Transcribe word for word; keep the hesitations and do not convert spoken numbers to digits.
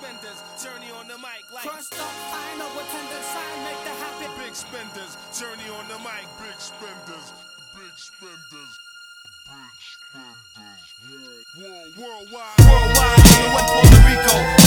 spenders, journey on the mic like crushed up, I know attendance, I make that happen. Big spenders, journey on the mic, big spenders, big spenders, big spenders. Worldwide, worldwide, worldwide, Puerto Rico.